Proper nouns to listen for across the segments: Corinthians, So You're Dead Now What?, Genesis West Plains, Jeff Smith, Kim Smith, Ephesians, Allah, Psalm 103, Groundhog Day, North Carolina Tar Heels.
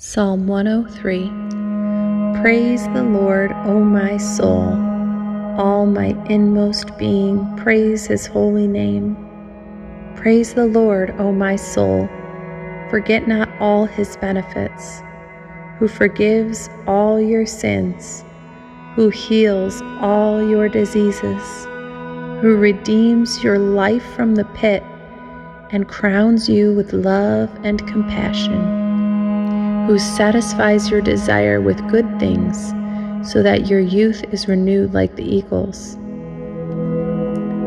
Psalm 103. Praise the Lord, O my soul. All my inmost being, praise his holy name. Praise the Lord, O my soul. Forget not all his benefits, who forgives all your sins, who heals all your diseases, who redeems your life from the pit and crowns you with love and compassion, who satisfies your desire with good things, so that your youth is renewed like the eagles.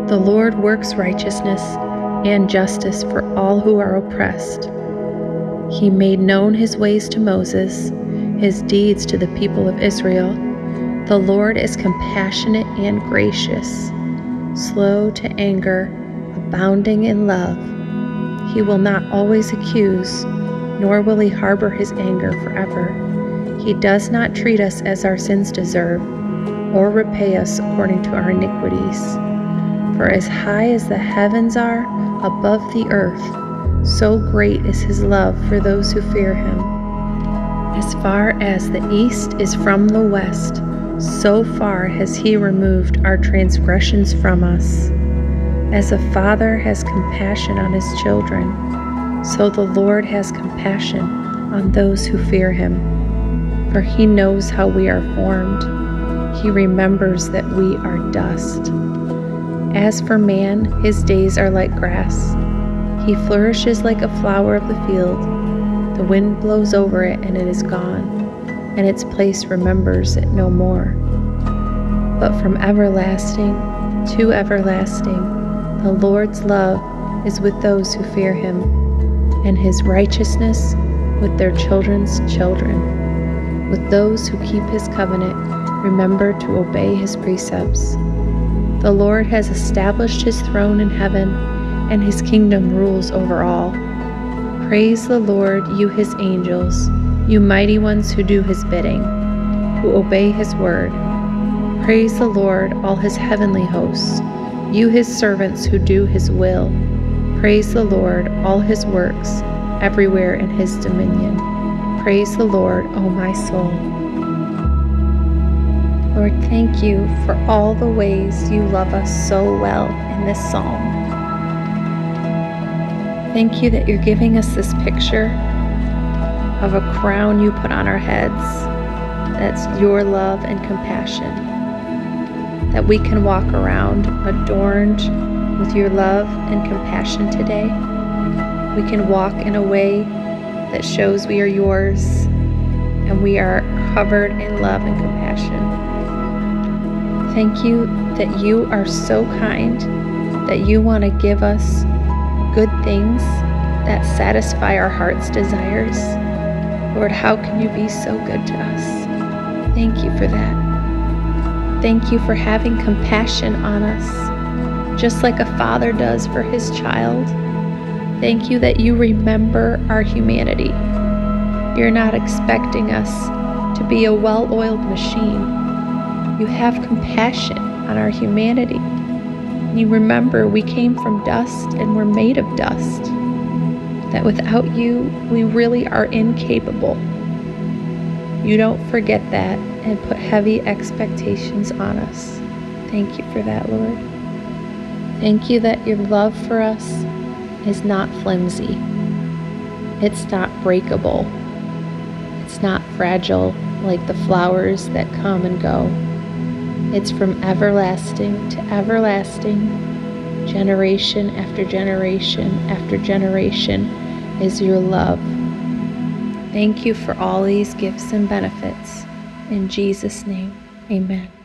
The Lord works righteousness and justice for all who are oppressed. He made known his ways to Moses, his deeds to the people of Israel. The Lord is compassionate and gracious, slow to anger, abounding in love. He will not always accuse, nor will he harbor his anger forever. He does not treat us as our sins deserve, or repay us according to our iniquities. For as high as the heavens are above the earth, so great is his love for those who fear him. As far as the east is from the west, so far has he removed our transgressions from us. As a father has compassion on his children, so the Lord has compassion on those who fear him. For he knows how we are formed. He remembers that we are dust. As for man, his days are like grass. He flourishes like a flower of the field. The wind blows over it and it is gone, and its place remembers it no more. But from everlasting to everlasting, the Lord's love is with those who fear him, and his righteousness with their children's children, with those who keep his covenant, remember to obey his precepts. The Lord has established his throne in heaven, and his kingdom rules over all. Praise the Lord, you his angels, you mighty ones who do his bidding, who obey his word. Praise the Lord, all his heavenly hosts, you his servants who do his will. Praise the Lord, all his works, everywhere in his dominion. Praise the Lord, O my soul. Lord, thank you for all the ways you love us so well in this psalm. Thank you that you're giving us this picture of a crown you put on our heads. That's your love and compassion. That we can walk around adorned with your love and compassion today. We can walk in a way that shows we are yours and we are covered in love and compassion. Thank you that you are so kind, that you want to give us good things that satisfy our heart's desires. Lord, how can you be so good to us? Thank you for that. Thank you for having compassion on us, just like a father does for his child. Thank you that you remember our humanity. You're not expecting us to be a well-oiled machine. You have compassion on our humanity. You remember we came from dust and were made of dust, that without you, we really are incapable. You don't forget that and put heavy expectations on us. Thank you for that, Lord. Thank you that your love for us is not flimsy. It's not breakable. It's not fragile like the flowers that come and go. It's from everlasting to everlasting, generation after generation after generation is your love. Thank you for all these gifts and benefits. In Jesus' name, amen.